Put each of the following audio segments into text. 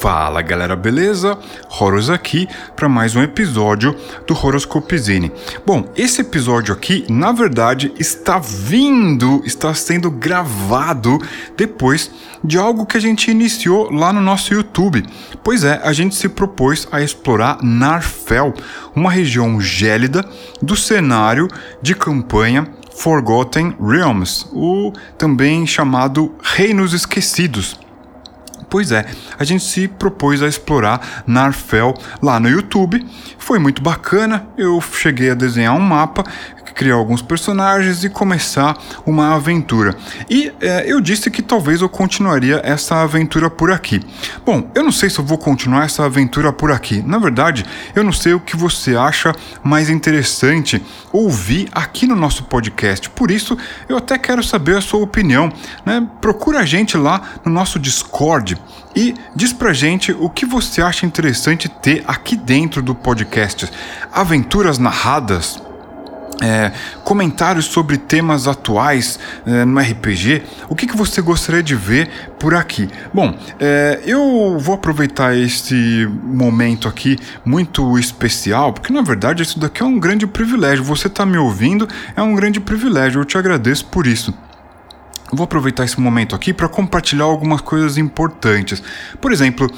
Fala galera, beleza? Horus aqui para mais um episódio do Horoscopizine. Bom, esse episódio aqui, na verdade, está sendo gravado depois de algo que a gente iniciou lá no nosso YouTube. Pois é, a gente se propôs a explorar Narfell, uma região gélida do cenário de campanha Forgotten Realms, ou também chamado Reinos Esquecidos. Pois é, a gente se propôs a explorar Narfell lá no YouTube, foi muito bacana, eu cheguei a desenhar um mapa, criar alguns personagens e começar uma aventura. E eu disse que talvez eu continuaria essa aventura por aqui. Bom, eu não sei se eu vou continuar essa aventura por aqui. Na verdade, eu não sei o que você acha mais interessante ouvir aqui no nosso podcast. Por isso, eu até quero saber a sua opinião, né? Procura a gente lá no nosso Discord e diz pra gente o que você acha interessante ter aqui dentro do podcast. Aventuras narradas? Comentários sobre temas atuais no RPG, o que você gostaria de ver por aqui? Bom, eu vou aproveitar esse momento aqui muito especial, porque na verdade isso daqui é um grande privilégio, você está me ouvindo, é um grande privilégio, eu te agradeço por isso. Vou aproveitar esse momento aqui para compartilhar algumas coisas importantes. Por exemplo,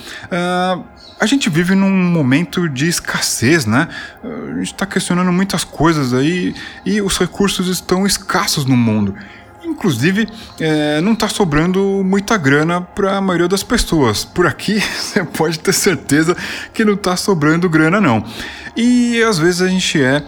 a gente vive num momento de escassez, né? A gente está questionando muitas coisas aí e os recursos estão escassos no mundo. Inclusive, não está sobrando muita grana para a maioria das pessoas. Por aqui, você pode ter certeza que não está sobrando grana, não. E às vezes a gente é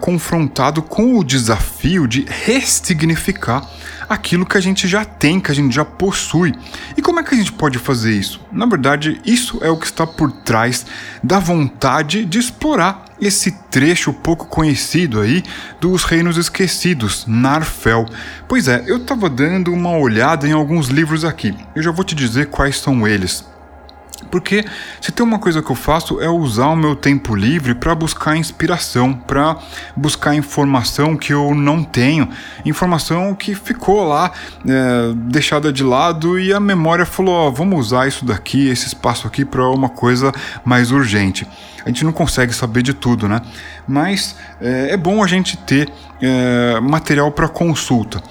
confrontado com o desafio de ressignificar aquilo que a gente já tem, que a gente já possui. E como é que a gente pode fazer isso? Na verdade, isso é o que está por trás da vontade de explorar esse trecho pouco conhecido aí dos Reinos Esquecidos, Narfell. Pois é, eu estava dando uma olhada em alguns livros aqui. Eu já vou te dizer quais são eles. Porque se tem uma coisa que eu faço é usar o meu tempo livre para buscar inspiração, para buscar informação que eu não tenho, informação que ficou lá deixada de lado e a memória falou, vamos usar isso daqui, esse espaço aqui para uma coisa mais urgente. A gente não consegue saber de tudo, né? Mas é bom a gente ter material para consulta.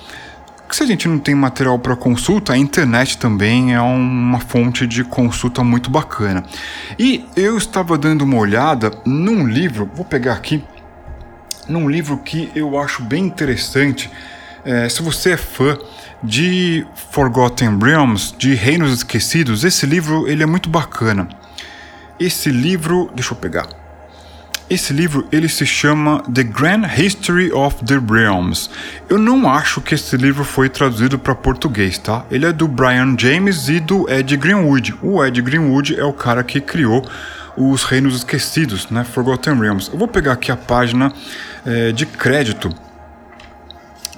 Porque se a gente não tem material para consulta, a internet também é uma fonte de consulta muito bacana. E eu estava dando uma olhada num livro, vou pegar aqui, num livro que eu acho bem interessante. Se você é fã de Forgotten Realms, de Reinos Esquecidos, esse livro ele é muito bacana. Esse livro, deixa eu pegar. Esse livro, ele se chama The Grand History of the Realms. Eu não acho que esse livro foi traduzido para português, tá? Ele é do Brian James e do Ed Greenwood. O Ed Greenwood é o cara que criou os Reinos Esquecidos, né? Forgotten Realms. Eu vou pegar aqui a página de crédito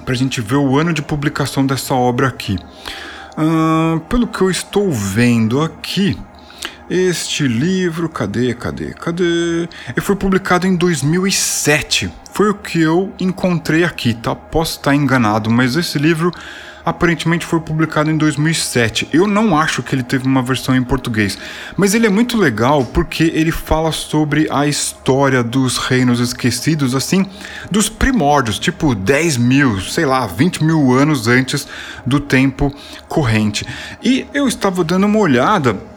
para a gente ver o ano de publicação dessa obra aqui. Pelo que eu estou vendo aqui, este livro, cadê? Ele foi publicado em 2007, foi o que eu encontrei aqui, tá? Posso estar enganado, mas esse livro aparentemente foi publicado em 2007. Eu não acho que ele teve uma versão em português, mas ele é muito legal porque ele fala sobre a história dos Reinos Esquecidos, assim, dos primórdios, tipo 10 mil, sei lá, 20 mil anos antes do tempo corrente. E eu estava dando uma olhada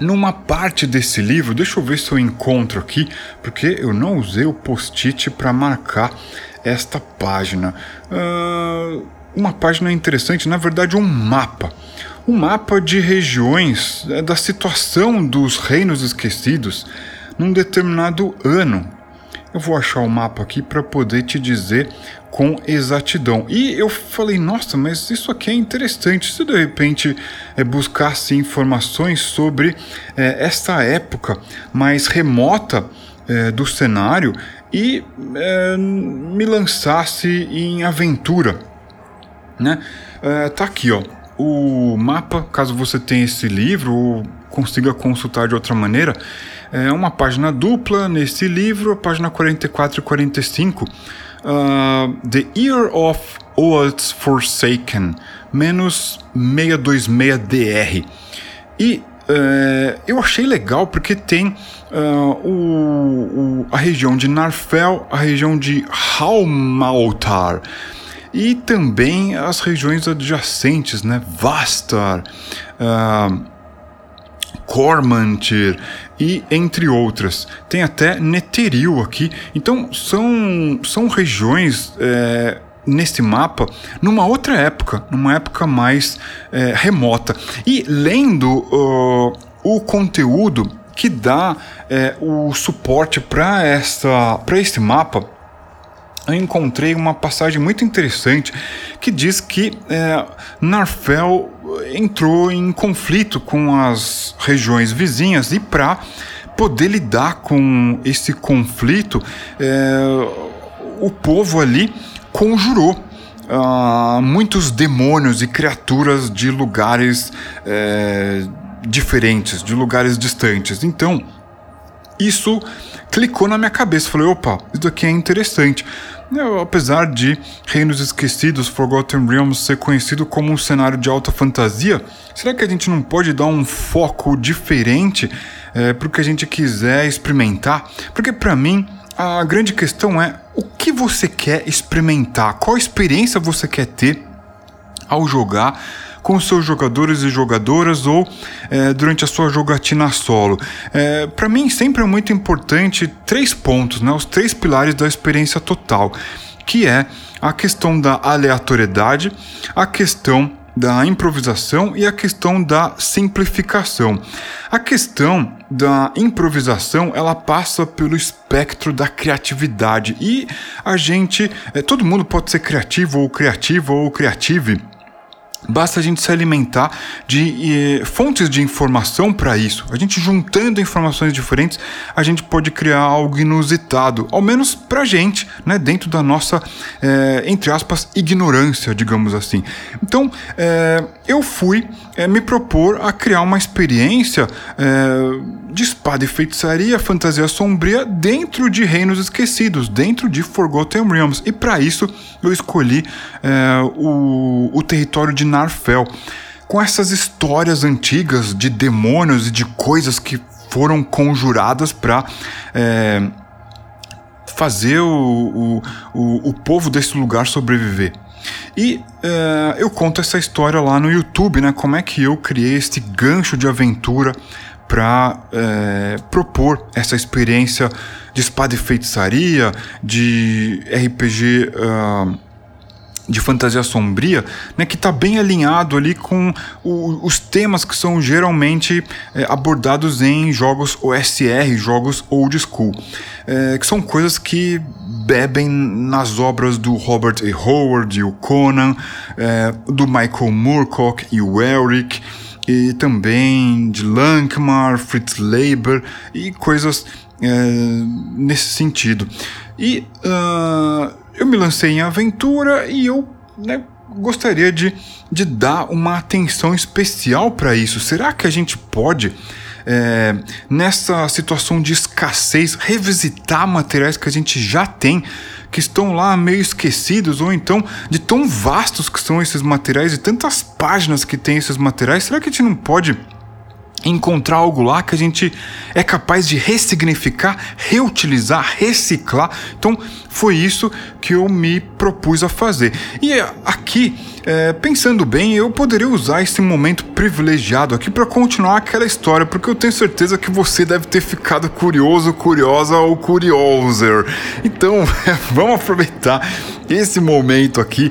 numa parte desse livro, deixa eu ver se eu encontro aqui, porque eu não usei o post-it para marcar esta página. Uma página interessante, na verdade, um mapa de regiões da situação dos Reinos Esquecidos num determinado ano. Eu vou achar o mapa aqui para poder te dizer com exatidão. E eu falei, nossa, mas isso aqui é interessante. Se de repente buscasse informações sobre essa época mais remota do cenário e me lançasse em aventura, né? Tá aqui, ó, o mapa, caso você tenha esse livro ou consiga consultar de outra maneira. É uma página dupla nesse livro, a página 44 e 45. The Year of Oats Forsaken, -626DR. E Eu achei legal porque tem a região de Narfell, a região de Halmaltar e também as regiões adjacentes, né? Vastar, Cormanthyr e entre outras. Tem até Netheril aqui. Então são regiões nesse mapa, numa outra época, numa época mais remota. E lendo o conteúdo que dá o suporte para este mapa, eu encontrei uma passagem muito interessante que diz que Narfell entrou em conflito com as regiões vizinhas e para poder lidar com esse conflito, o povo ali conjurou muitos demônios e criaturas de lugares diferentes, de lugares distantes. Então, isso clicou na minha cabeça. Falei, opa, isso daqui é interessante. Apesar de Reinos Esquecidos, Forgotten Realms, ser conhecido como um cenário de alta fantasia, será que a gente não pode dar um foco diferente para o que a gente quiser experimentar? Porque para mim, a grande questão é o que você quer experimentar, qual experiência você quer ter ao jogar com seus jogadores e jogadoras ou durante a sua jogatina solo. Para mim sempre é muito importante 3 pontos, né, os 3 pilares da experiência total, que é a questão da aleatoriedade, a questão da improvisação e a questão da simplificação. A questão da improvisação, ela passa pelo espectro da criatividade e a gente, todo mundo pode ser criativo ou criativa ou criative. Basta a gente se alimentar de fontes de informação para isso. A gente juntando informações diferentes, a gente pode criar algo inusitado, ao menos para a gente, né, dentro da nossa, entre aspas, ignorância, digamos assim. Então, eu fui me propor a criar uma experiência de espada e feitiçaria, fantasia sombria, dentro de Reinos Esquecidos, dentro de Forgotten Realms. E para isso, eu escolhi o território de Narfell, com essas histórias antigas de demônios e de coisas que foram conjuradas para fazer o povo desse lugar sobreviver. E eu conto essa história lá no YouTube, né? Como é que eu criei esse gancho de aventura para propor essa experiência de espada e feitiçaria, de RPG de fantasia sombria, né, que está bem alinhado ali com os temas que são geralmente abordados em jogos OSR, jogos old school, que são coisas que bebem nas obras do Robert E. Howard e o Conan, do Michael Moorcock e o Elric, e também de Lankmar, Fritz Leiber e coisas nesse sentido. E eu me lancei em aventura e eu, né, gostaria de dar uma atenção especial para isso. Será que a gente pode, nessa situação de escassez, revisitar materiais que a gente já tem, que estão lá meio esquecidos, ou então de tão vastos que são esses materiais e tantas páginas que tem esses materiais? Será que a gente não pode encontrar algo lá que a gente é capaz de ressignificar, reutilizar, reciclar? Então foi isso que eu me propus a fazer. E aqui, pensando bem, eu poderia usar esse momento privilegiado aqui para continuar aquela história, porque eu tenho certeza que você deve ter ficado curioso, curiosa ou curioser. Então vamos aproveitar esse momento aqui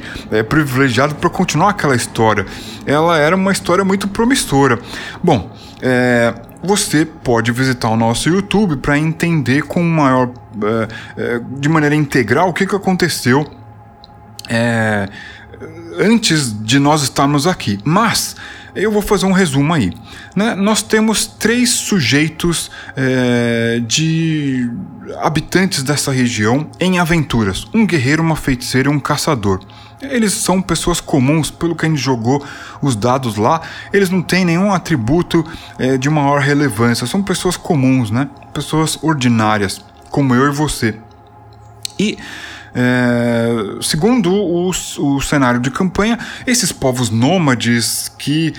privilegiado para continuar aquela história. Ela era uma história muito promissora. Bom, você pode visitar o nosso YouTube para entender com maior, de maneira integral, o que aconteceu antes de nós estarmos aqui. Mas eu vou fazer um resumo aí, né? Nós temos 3 sujeitos de habitantes dessa região em aventuras: um guerreiro, uma feiticeira e um caçador. Eles são pessoas comuns, pelo que a gente jogou os dados lá. Eles não têm nenhum atributo de maior relevância. São pessoas comuns, né? Pessoas ordinárias, como eu e você. E, segundo o cenário de campanha, esses povos nômades que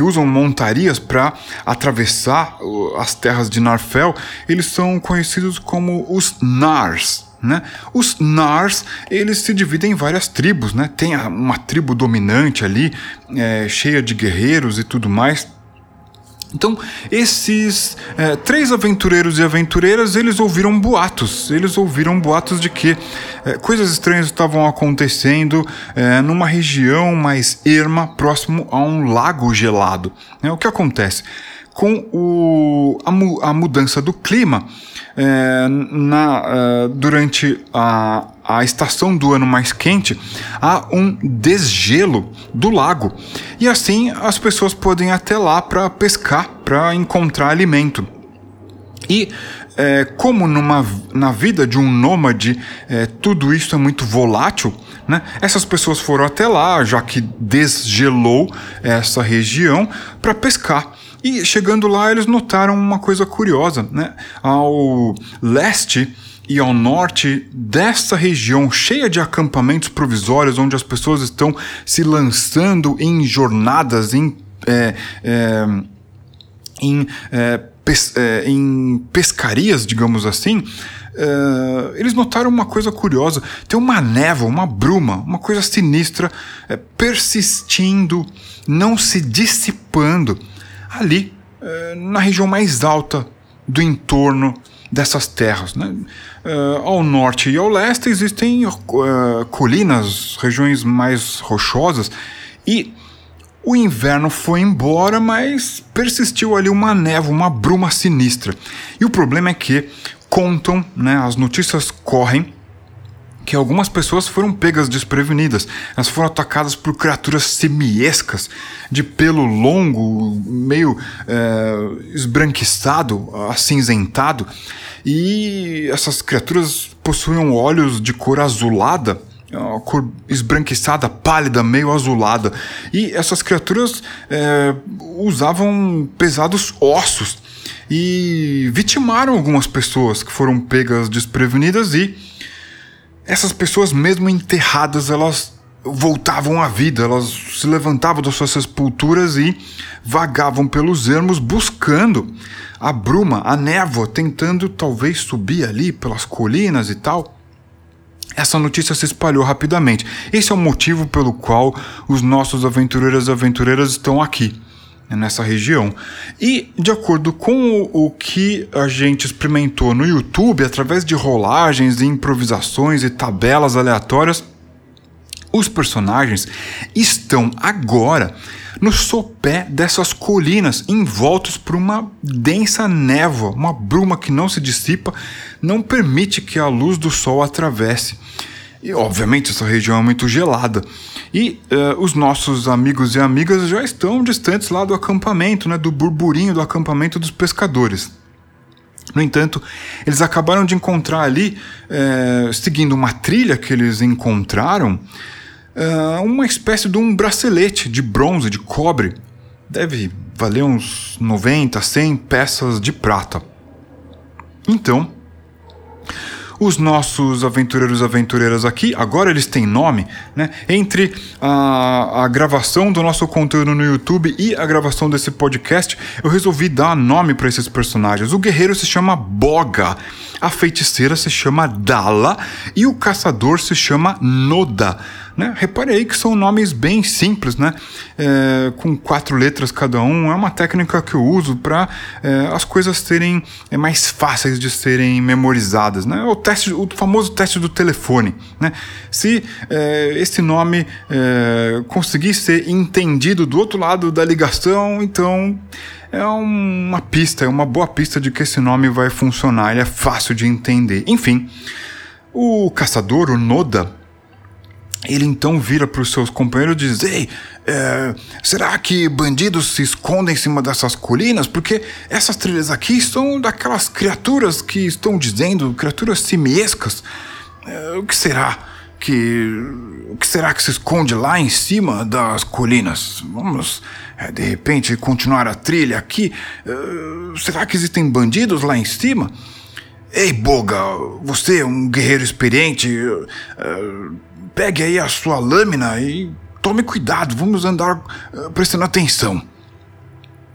usam montarias para atravessar as terras de Narfell, eles são conhecidos como os Nars. Né? Os Nars, eles se dividem em várias tribos, né? Tem uma tribo dominante ali, cheia de guerreiros e tudo mais. Então, esses três aventureiros e aventureiras, eles ouviram boatos de que coisas estranhas estavam acontecendo numa região mais erma, próximo a um lago gelado. O que acontece? Com a mudança do clima, durante a estação do ano mais quente, há um desgelo do lago. E assim as pessoas podem ir até lá para pescar, para encontrar alimento. E como na vida de um nômade tudo isso é muito volátil, né? Essas pessoas foram até lá, já que desgelou essa região, para pescar. E chegando lá, eles notaram uma coisa curiosa, né? Ao leste e ao norte dessa região cheia de acampamentos provisórios, onde as pessoas estão se lançando em jornadas, em pescarias, digamos assim, eles notaram uma coisa curiosa. Tem uma névoa, uma bruma, uma coisa sinistra, persistindo, não se dissipando, ali na região mais alta do entorno dessas terras, né? Ao norte e ao leste existem colinas, regiões mais rochosas, e o inverno foi embora, mas persistiu ali uma névoa, uma bruma sinistra. E o problema é que contam, né, as notícias correm, que algumas pessoas foram pegas desprevenidas. Elas foram atacadas por criaturas semiescas, de pelo longo, meio esbranquiçado, acinzentado. E essas criaturas possuíam olhos de cor azulada, uma cor esbranquiçada, pálida, meio azulada. E essas criaturas usavam pesados ossos e vitimaram algumas pessoas que foram pegas desprevenidas, e essas pessoas, mesmo enterradas, elas voltavam à vida, elas se levantavam das suas sepulturas e vagavam pelos ermos buscando a bruma, a névoa, tentando talvez subir ali pelas colinas e tal. Essa notícia se espalhou rapidamente. Esse é o motivo pelo qual os nossos aventureiros e aventureiras estão aqui, nessa região. E de acordo com o que a gente experimentou no YouTube, através de rolagens e improvisações e tabelas aleatórias, os personagens estão agora no sopé dessas colinas, envoltos por uma densa névoa, uma bruma que não se dissipa, não permite que a luz do sol atravesse. E, obviamente, essa região é muito gelada. E os nossos amigos e amigas já estão distantes lá do acampamento, né, do burburinho do acampamento dos pescadores. No entanto, eles acabaram de encontrar ali, seguindo uma trilha que eles encontraram, uma espécie de um bracelete de bronze, de cobre. Deve valer uns 90, 100 peças de prata. Então, os nossos aventureiros e aventureiras aqui, agora eles têm nome, né? Entre a gravação do nosso conteúdo no YouTube e a gravação desse podcast, eu resolvi dar nome para esses personagens. O guerreiro se chama Boga, a feiticeira se chama Dala e o caçador se chama Noda. Né? Repare aí que são nomes bem simples, né? Com 4 letras cada um. É uma técnica que eu uso para as coisas serem mais fáceis de serem memorizadas, né? O famoso teste do telefone, né? Se esse nome conseguir ser entendido do outro lado da ligação, então é uma pista, é uma boa pista de que esse nome vai funcionar. Ele é fácil de entender. Enfim, o caçador, o Noda, ele então vira para os seus companheiros e diz: "Ei, será que bandidos se escondem em cima dessas colinas? Porque essas trilhas aqui são daquelas criaturas que estão dizendo, criaturas simiescas. O que será que se esconde lá em cima das colinas? Vamos, de repente, continuar a trilha aqui. Será que existem bandidos lá em cima?" Ei, Boga, você é um guerreiro experiente. Pegue aí a sua lâmina e tome cuidado. Vamos andar prestando atenção.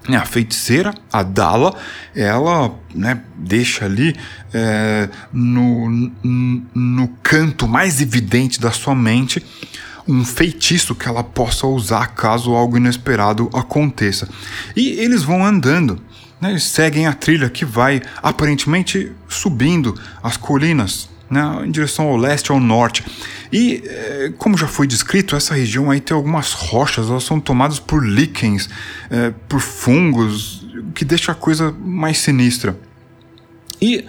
A feiticeira, a Dala, ela, né, deixa ali no canto mais evidente da sua mente um feitiço que ela possa usar caso algo inesperado aconteça. E eles vão andando, né, eles seguem a trilha que vai aparentemente subindo as colinas, né, em direção ao leste, ao norte. E, como já foi descrito, essa região aí tem algumas rochas, elas são tomadas por líquens, por fungos, o que deixa a coisa mais sinistra. E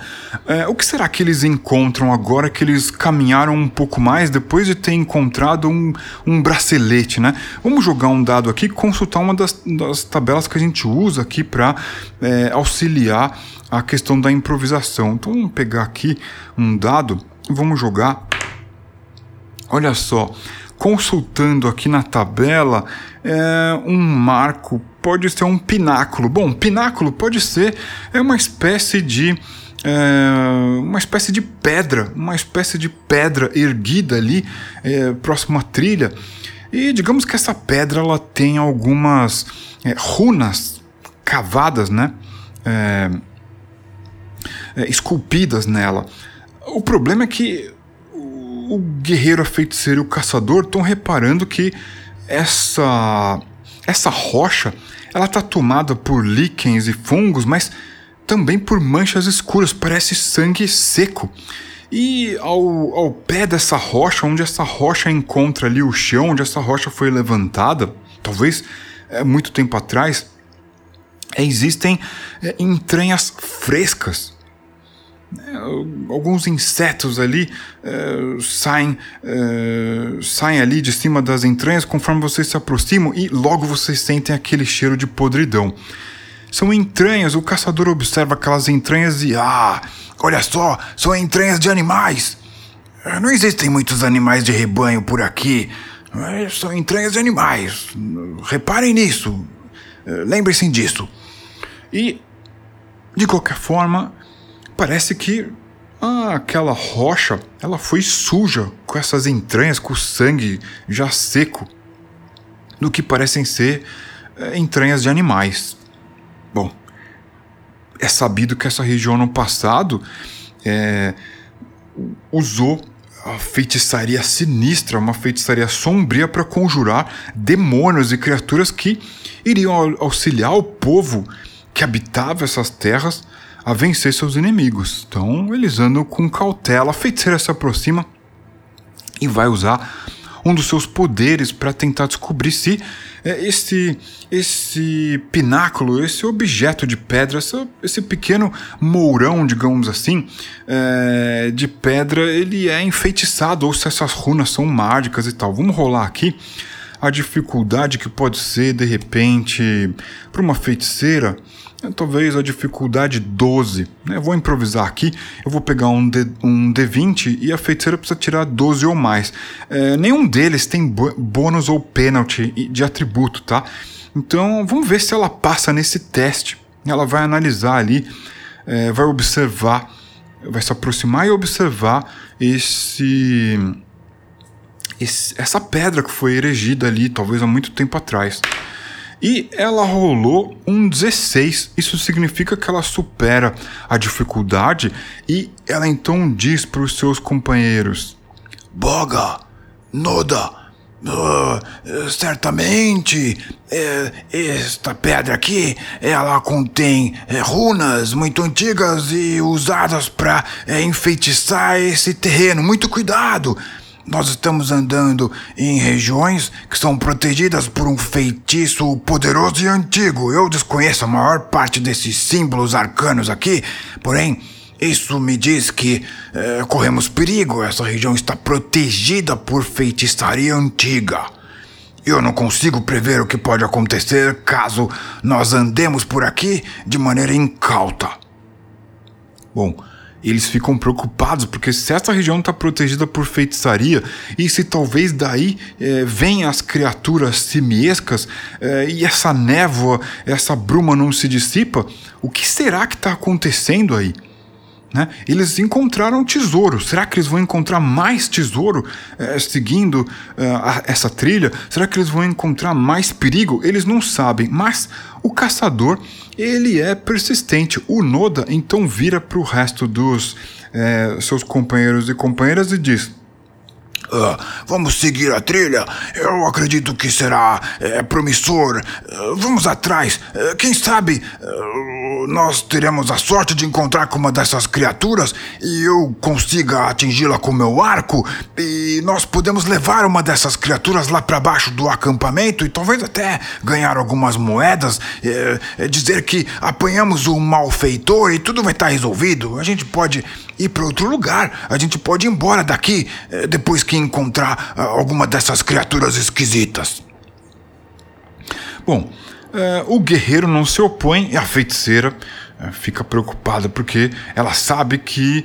o que será que eles encontram agora que eles caminharam um pouco mais depois de ter encontrado um bracelete, né? Vamos jogar um dado aqui e consultar uma das tabelas que a gente usa aqui para auxiliar a questão da improvisação. Então vamos pegar aqui um dado e vamos jogar. Olha só, consultando aqui na tabela, um marco pode ser um pináculo. Bom, pináculo pode ser uma espécie de pedra erguida ali próximo à trilha. E digamos que essa pedra ela tem algumas runas cavadas, né? Esculpidas nela. O problema é que o guerreiro, a feiticeira e o caçador estão reparando que essa rocha ela está tomada por líquens e fungos, mas também por manchas escuras, parece sangue seco. E ao pé dessa rocha, onde essa rocha encontra ali o chão, onde essa rocha foi levantada, talvez muito tempo atrás, existem entranhas frescas. Alguns insetos ali saem ali de cima das entranhas conforme vocês se aproximam e logo vocês sentem aquele cheiro de podridão. São entranhas, o caçador observa aquelas entranhas e olha só, são entranhas de animais. Não existem muitos animais de rebanho por aqui, são entranhas de animais, reparem nisso, lembrem-se disso. E de qualquer forma parece que aquela rocha ela foi suja com essas entranhas, com o sangue já seco, do que parecem ser entranhas de animais. Bom, é sabido que essa região no passado usou a feitiçaria sinistra, uma feitiçaria sombria, para conjurar demônios e criaturas que iriam auxiliar o povo que habitava essas terras a vencer seus inimigos. Então eles andam com cautela. A feiticeira se aproxima e vai usar um dos seus poderes para tentar descobrir se esse pináculo, esse objeto de pedra, esse pequeno mourão, digamos assim, de pedra, ele é enfeitiçado, ou se essas runas são mágicas e tal. Vamos rolar aqui a dificuldade que pode ser, de repente, para uma feiticeira, talvez a dificuldade 12, né? Vou improvisar aqui, eu vou pegar um D20 e a feiticeira precisa tirar 12 ou mais. Nenhum deles tem bônus ou pênalti de atributo, tá? Então vamos ver se ela passa nesse teste. Ela vai analisar ali, vai observar, vai se aproximar e observar essa pedra que foi erigida ali, talvez há muito tempo atrás. E ela rolou um 16, isso significa que ela supera a dificuldade e ela então diz para os seus companheiros: Boga, Noda, certamente esta pedra aqui ela contém runas muito antigas e usadas para enfeitiçar esse terreno, muito cuidado! Nós estamos andando em regiões que são protegidas por um feitiço poderoso e antigo. Eu desconheço a maior parte desses símbolos arcanos aqui, porém, isso me diz que corremos perigo. Essa região está protegida por feitiçaria antiga. Eu não consigo prever o que pode acontecer caso nós andemos por aqui de maneira incauta. Bom, eles ficam preocupados, porque se essa região está protegida por feitiçaria, e se talvez daí venham as criaturas simiescas, e essa névoa, essa bruma não se dissipa, o que será que está acontecendo aí? né? Eles encontraram tesouro. Será que eles vão encontrar mais tesouro seguindo essa trilha? Será que eles vão encontrar mais perigo? Eles não sabem, mas o caçador, ele é persistente. O Noda então vira para o resto dos seus companheiros e companheiras e diz: vamos seguir a trilha, eu acredito que será promissor, vamos atrás, quem sabe nós teremos a sorte de encontrar com uma dessas criaturas e eu consiga atingi-la com meu arco e nós podemos levar uma dessas criaturas lá para baixo do acampamento e talvez até ganhar algumas moedas, dizer que apanhamos um malfeitor e tudo vai estar resolvido, a gente pode ir para outro lugar, a gente pode ir embora daqui depois que encontrar alguma dessas criaturas esquisitas. Bom, o guerreiro não se opõe e a feiticeira fica preocupada porque ela sabe que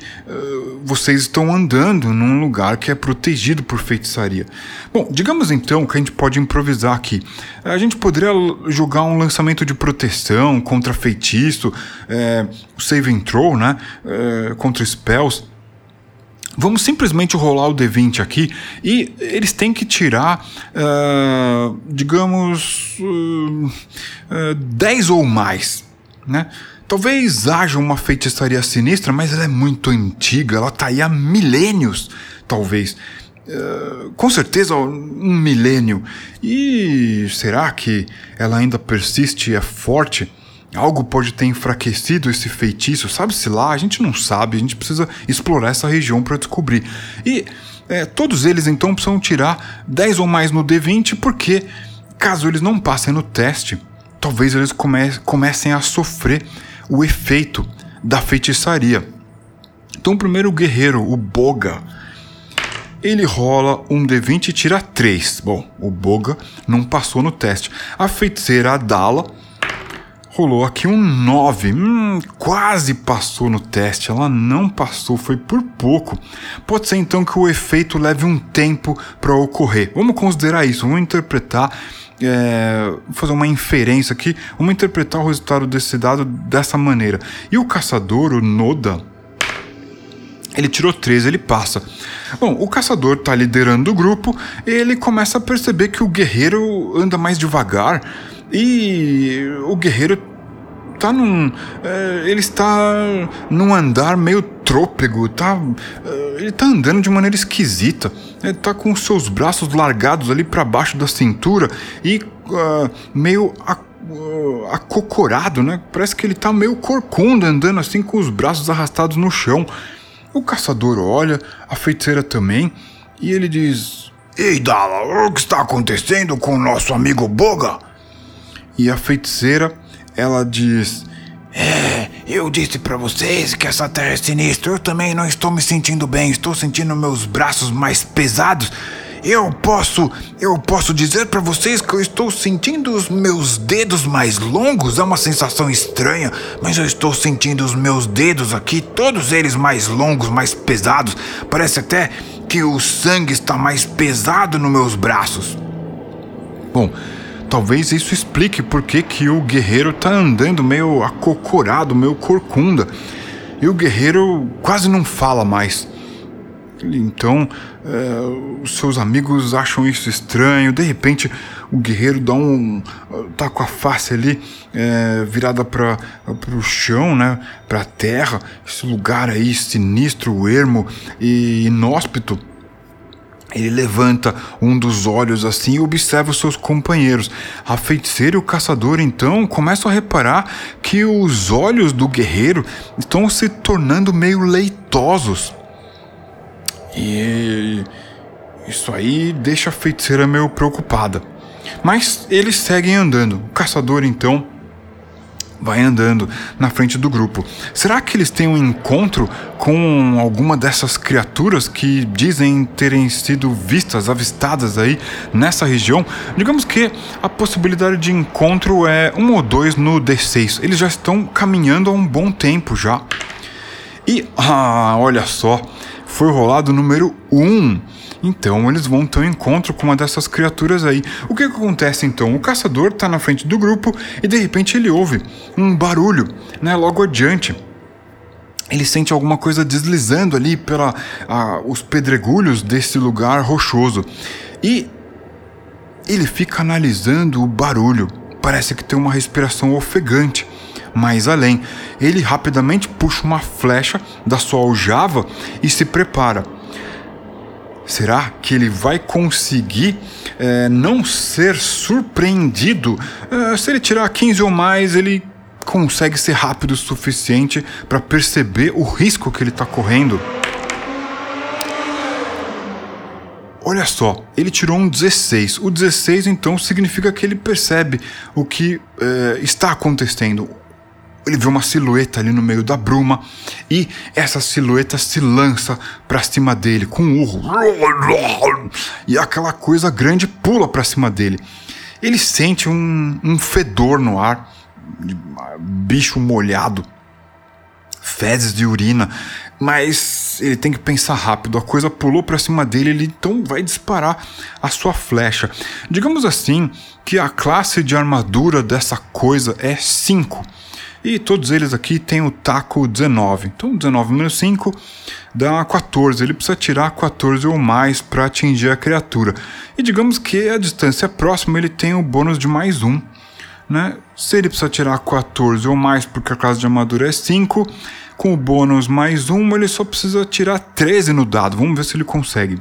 vocês estão andando num lugar que é protegido por feitiçaria. Bom, digamos então que a gente pode improvisar aqui. A gente poderia jogar um lançamento de proteção contra feitiço, saving throw, né? Contra spells. Vamos simplesmente rolar o D20 aqui e eles têm que tirar, digamos, 10 ou mais, né? Talvez haja uma feitiçaria sinistra, mas ela é muito antiga, ela está aí há milênios, talvez. Com certeza um milênio. E será que ela ainda persiste e é forte? Algo pode ter enfraquecido esse feitiço, sabe-se lá, a gente não sabe, a gente precisa explorar essa região para descobrir. E todos eles então precisam tirar 10 ou mais no D20, porque caso eles não passem no teste, talvez eles comecem a sofrer o efeito da feitiçaria. Então primeiro o guerreiro, o Boga, ele rola um D20 e tira 3. Bom, o Boga não passou no teste. A feiticeira, a Dala, rolou aqui um 9, quase passou no teste, ela não passou, foi por pouco. Pode ser então que o efeito leve um tempo para ocorrer, vamos considerar isso, vamos interpretar, fazer uma inferência aqui, vamos interpretar o resultado desse dado dessa maneira. E o caçador, o Noda, ele tirou 3, ele passa. Bom, o caçador está liderando o grupo, ele começa a perceber que o guerreiro anda mais devagar, e o guerreiro tá ele está num andar meio trôpego, ele tá andando de maneira esquisita, ele tá com os seus braços largados ali para baixo da cintura e meio acocorado, né? Parece que ele tá meio corcunda, andando assim com os braços arrastados no chão. O caçador olha, a feiticeira também, e ele diz: "Ei, Dala, o que está acontecendo com o nosso amigo Boga?" E a feiticeira, ela diz: eu disse pra vocês que essa terra é sinistra, eu também não estou me sentindo bem, estou sentindo meus braços mais pesados. Eu posso dizer pra vocês que eu estou sentindo os meus dedos mais longos, é uma sensação estranha, mas eu estou sentindo os meus dedos aqui, todos eles mais longos, mais pesados, parece até que o sangue está mais pesado nos meus braços. Bom, talvez isso explique por que o guerreiro tá andando meio acocorado, meio corcunda. E o guerreiro quase não fala mais. Então, os seus amigos acham isso estranho. De repente, o guerreiro tá com a face ali virada para o chão, né? Para a terra. Esse lugar aí sinistro, ermo e inóspito. Ele levanta um dos olhos assim e observa os seus companheiros. A feiticeira e o caçador então começam a reparar que os olhos do guerreiro estão se tornando meio leitosos. E isso aí deixa a feiticeira meio preocupada. Mas eles seguem andando. O caçador então vai andando na frente do grupo. Será que eles têm um encontro com alguma dessas criaturas que dizem terem sido vistas, avistadas aí nessa região? Digamos que a possibilidade de encontro é 1 ou 2 no D6. Eles já estão caminhando há um bom tempo já. E, olha só, foi rolado o número 1. Então eles vão ter um encontro com uma dessas criaturas aí. O que acontece então? O caçador está na frente do grupo e de repente ele ouve um barulho, né, logo adiante. ele sente alguma coisa deslizando ali pelos pedregulhos desse lugar rochoso. E ele fica analisando o barulho. Parece que tem uma respiração ofegante. Mais além, ele rapidamente puxa uma flecha da sua aljava e se prepara. Será que ele vai conseguir não ser surpreendido? Se ele tirar 15 ou mais, ele consegue ser rápido o suficiente para perceber o risco que ele está correndo. Olha só, ele tirou um 16. O 16, então, significa que ele percebe o que está acontecendo. Ele vê uma silhueta ali no meio da bruma e essa silhueta se lança para cima dele com um urro. E aquela coisa grande pula para cima dele. Ele sente um fedor no ar, bicho molhado, fezes de urina, mas ele tem que pensar rápido. A coisa pulou para cima dele, ele então vai disparar a sua flecha. Digamos assim que a classe de armadura dessa coisa é 5. E todos eles aqui têm o taco 19. Então 19 menos 5 dá 14. Ele precisa tirar 14 ou mais para atingir a criatura. E digamos que a distância próxima ele tem o bônus de mais 1. Né? Se ele precisa tirar 14 ou mais, porque a classe de armadura é 5, com o bônus mais 1, ele só precisa tirar 13 no dado. Vamos ver se ele consegue.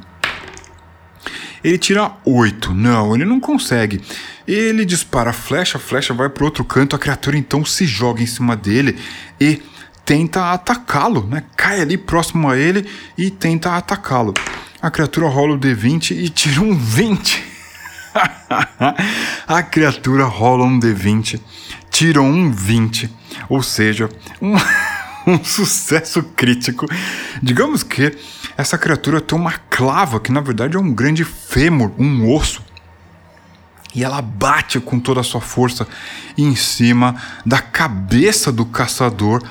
Ele tira 8. Não, ele não consegue. Ele dispara a flecha vai para outro canto. A criatura então se joga em cima dele e tenta atacá-lo, né? Cai ali próximo a ele e tenta atacá-lo. A criatura rola o D20 e tira um 20. A criatura rola um D20, tira um 20, ou seja, um sucesso crítico. Digamos que essa criatura tem uma clava, que na verdade é um grande fêmur, um osso, e ela bate com toda a sua força em cima da cabeça do caçador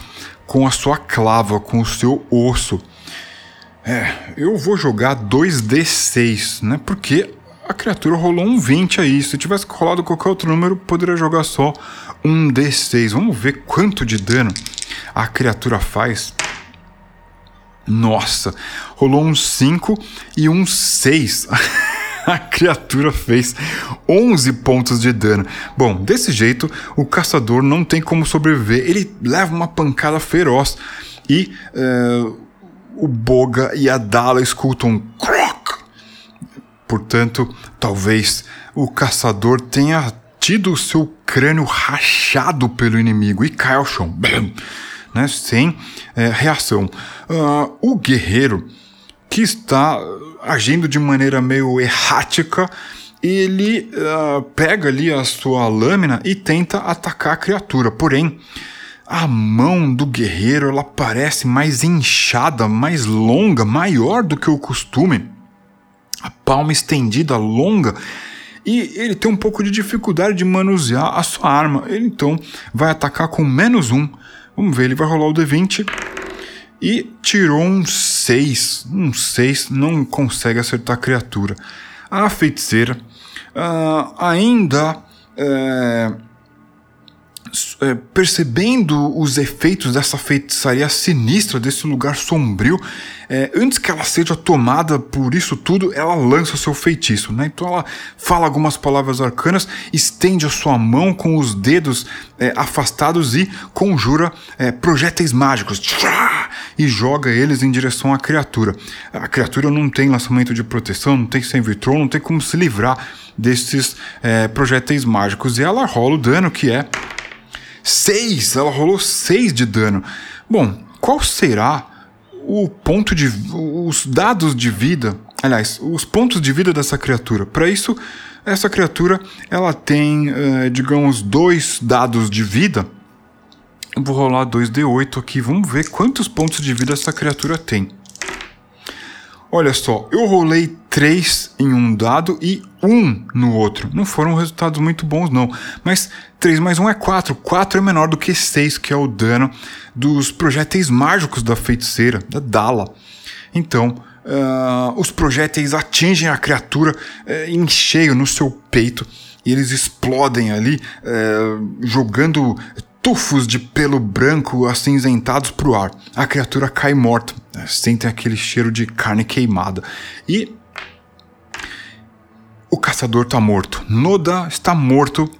com a sua clava, com o seu osso. Eu vou jogar 2d6, né? Porque a criatura rolou um 20 aí. Se tivesse rolado qualquer outro número, poderia jogar só um D6. Vamos ver quanto de dano a criatura faz. Nossa, rolou um 5 e um 6. A criatura fez 11 pontos de dano. Bom, desse jeito, o caçador não tem como sobreviver. Ele leva uma pancada feroz e o Boga e a Dala escutam um croc. Portanto, talvez o caçador tenha tido o seu crânio rachado pelo inimigo e cai ao chão, né? Sem reação. O guerreiro, que está agindo de maneira meio errática, ele pega ali a sua lâmina e tenta atacar a criatura. Porém, a mão do guerreiro ela parece mais inchada, mais longa, maior do que o costume. A palma estendida, longa, e ele tem um pouco de dificuldade de manusear a sua arma. Ele então vai atacar com menos 1. Vamos ver, ele vai rolar o D20 e tirou um 6. Um 6 não consegue acertar a criatura. A feiticeira ainda percebendo os efeitos dessa feitiçaria sinistra, desse lugar sombrio, antes que ela seja tomada por isso tudo, ela lança seu feitiço, né? Então ela fala algumas palavras arcanas, estende a sua mão com os dedos afastados e conjura projéteis mágicos e joga eles em direção à criatura. A criatura não tem lançamento de proteção, não tem save throw, não tem como se livrar desses projéteis mágicos, e ela rola o dano, que é 6, ela rolou 6 de dano. Bom, qual será os dados de vida, aliás, os pontos de vida dessa criatura? Para isso, essa criatura, ela tem, digamos, 2 dados de vida. Eu vou rolar 2d8 aqui, vamos ver quantos pontos de vida essa criatura tem. Olha só, eu rolei 3 em um dado e 1 no outro. Não foram resultados muito bons, não. Mas 3 mais 1 é 4. 4 é menor do que 6, que é o dano dos projéteis mágicos da feiticeira, da Dala. Então, os projéteis atingem a criatura em cheio no seu peito. E eles explodem ali, jogando tufos de pelo branco acinzentados para o ar. A criatura cai morta, sente aquele cheiro de carne queimada e o caçador está morto. Noda está morto,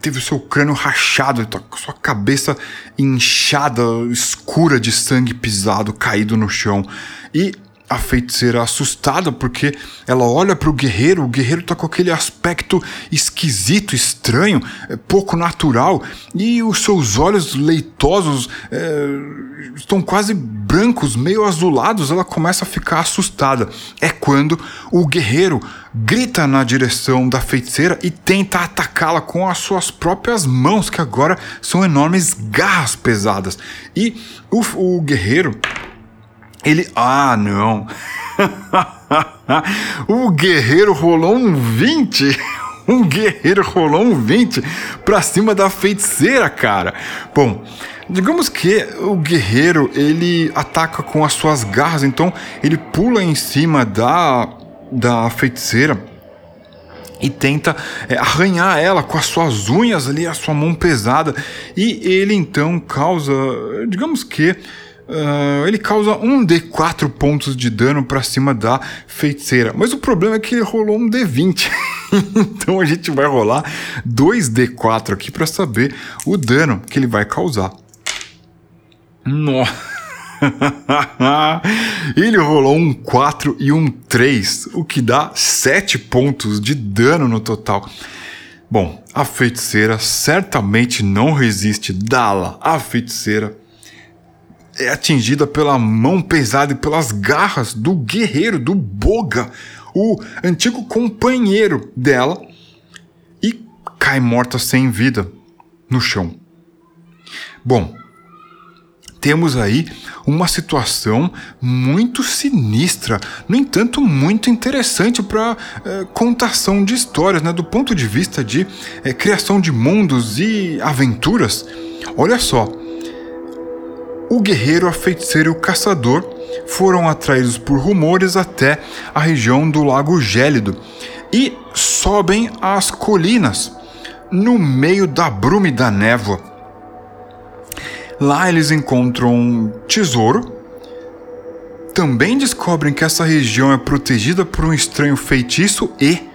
teve o seu crânio rachado, sua cabeça inchada, escura de sangue pisado, caído no chão. E a feiticeira assustada, porque ela olha para o guerreiro está com aquele aspecto esquisito, estranho, pouco natural, e os seus olhos leitosos estão quase brancos, meio azulados. Ela começa a ficar assustada. É quando o guerreiro grita na direção da feiticeira e tenta atacá-la com as suas próprias mãos, que agora são enormes garras pesadas. E o guerreiro... Ah, não. O guerreiro rolou um 20. O guerreiro rolou um 20 pra cima da feiticeira, cara. Bom, digamos que o guerreiro, ele ataca com as suas garras. Então, ele pula em cima da feiticeira e tenta arranhar ela com as suas unhas ali, a sua mão pesada. E ele, então, causa... Digamos que... ele causa um D4 pontos de dano pra cima da feiticeira. Mas o problema é que ele rolou um D20. Então a gente vai rolar 2 D4 aqui pra saber o dano que ele vai causar. Nossa! Ele rolou um 4 e um 3, o que dá 7 pontos de dano no total. Bom, a feiticeira certamente não resiste. Dala, a feiticeira, é atingida pela mão pesada e pelas garras do guerreiro, do Boga, o antigo companheiro dela, e cai morta sem vida no chão. Bom, temos aí uma situação muito sinistra, no entanto muito interessante para contação de histórias, né? Do ponto de vista de criação de mundos e aventuras. Olha só. O guerreiro, a feiticeira e o caçador foram atraídos por rumores até a região do Lago Gélido e sobem as colinas no meio da bruma e da névoa. Lá eles encontram um tesouro, também descobrem que essa região é protegida por um estranho feitiço e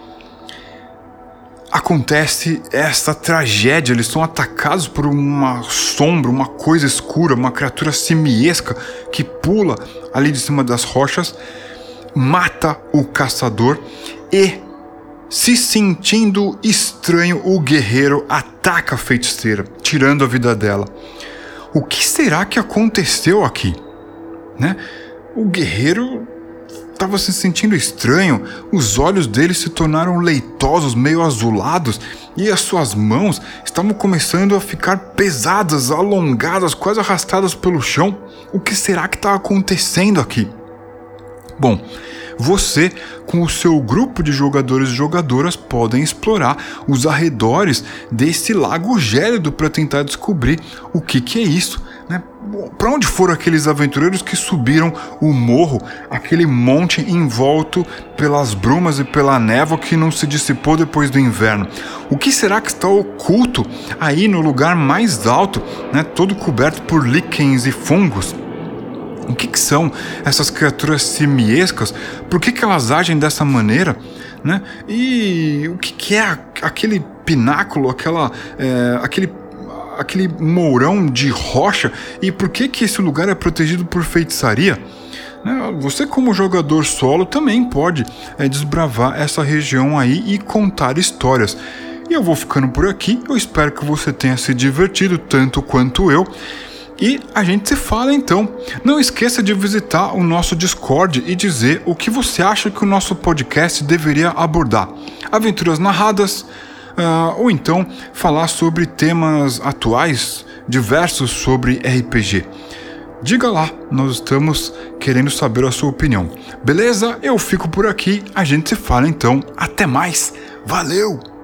acontece essa tragédia. Eles são atacados por uma sombra, uma coisa escura, uma criatura simiesca que pula ali de cima das rochas, mata o caçador e, se sentindo estranho, o guerreiro ataca a feiticeira, tirando a vida dela. O que será que aconteceu aqui? Né? O guerreiro estava se sentindo estranho, os olhos dele se tornaram leitosos, meio azulados, e as suas mãos estavam começando a ficar pesadas, alongadas, quase arrastadas pelo chão. O que será que está acontecendo aqui? Bom, você com o seu grupo de jogadores e jogadoras podem explorar os arredores desse Lago Gélido para tentar descobrir o que é isso, né? Para onde foram aqueles aventureiros que subiram o morro, aquele monte envolto pelas brumas e pela névoa que não se dissipou depois do inverno? O que será que está oculto aí no lugar mais alto, né? Todo coberto por líquens e fungos? O que são essas criaturas simiescas? Por que elas agem dessa maneira, né? E o que é aquele pináculo, aquele mourão de rocha, e por que esse lugar é protegido por feitiçaria? Você, como jogador solo, também pode desbravar essa região aí e contar histórias. E eu vou ficando por aqui. Eu espero que você tenha se divertido tanto quanto eu. E a gente se fala então. Não esqueça de visitar o nosso Discord e dizer o que você acha que o nosso podcast deveria abordar. Aventuras narradas, ou então falar sobre temas atuais, diversos sobre RPG. Diga lá, nós estamos querendo saber a sua opinião. Beleza? Eu fico por aqui, a gente se fala então. Até mais, valeu!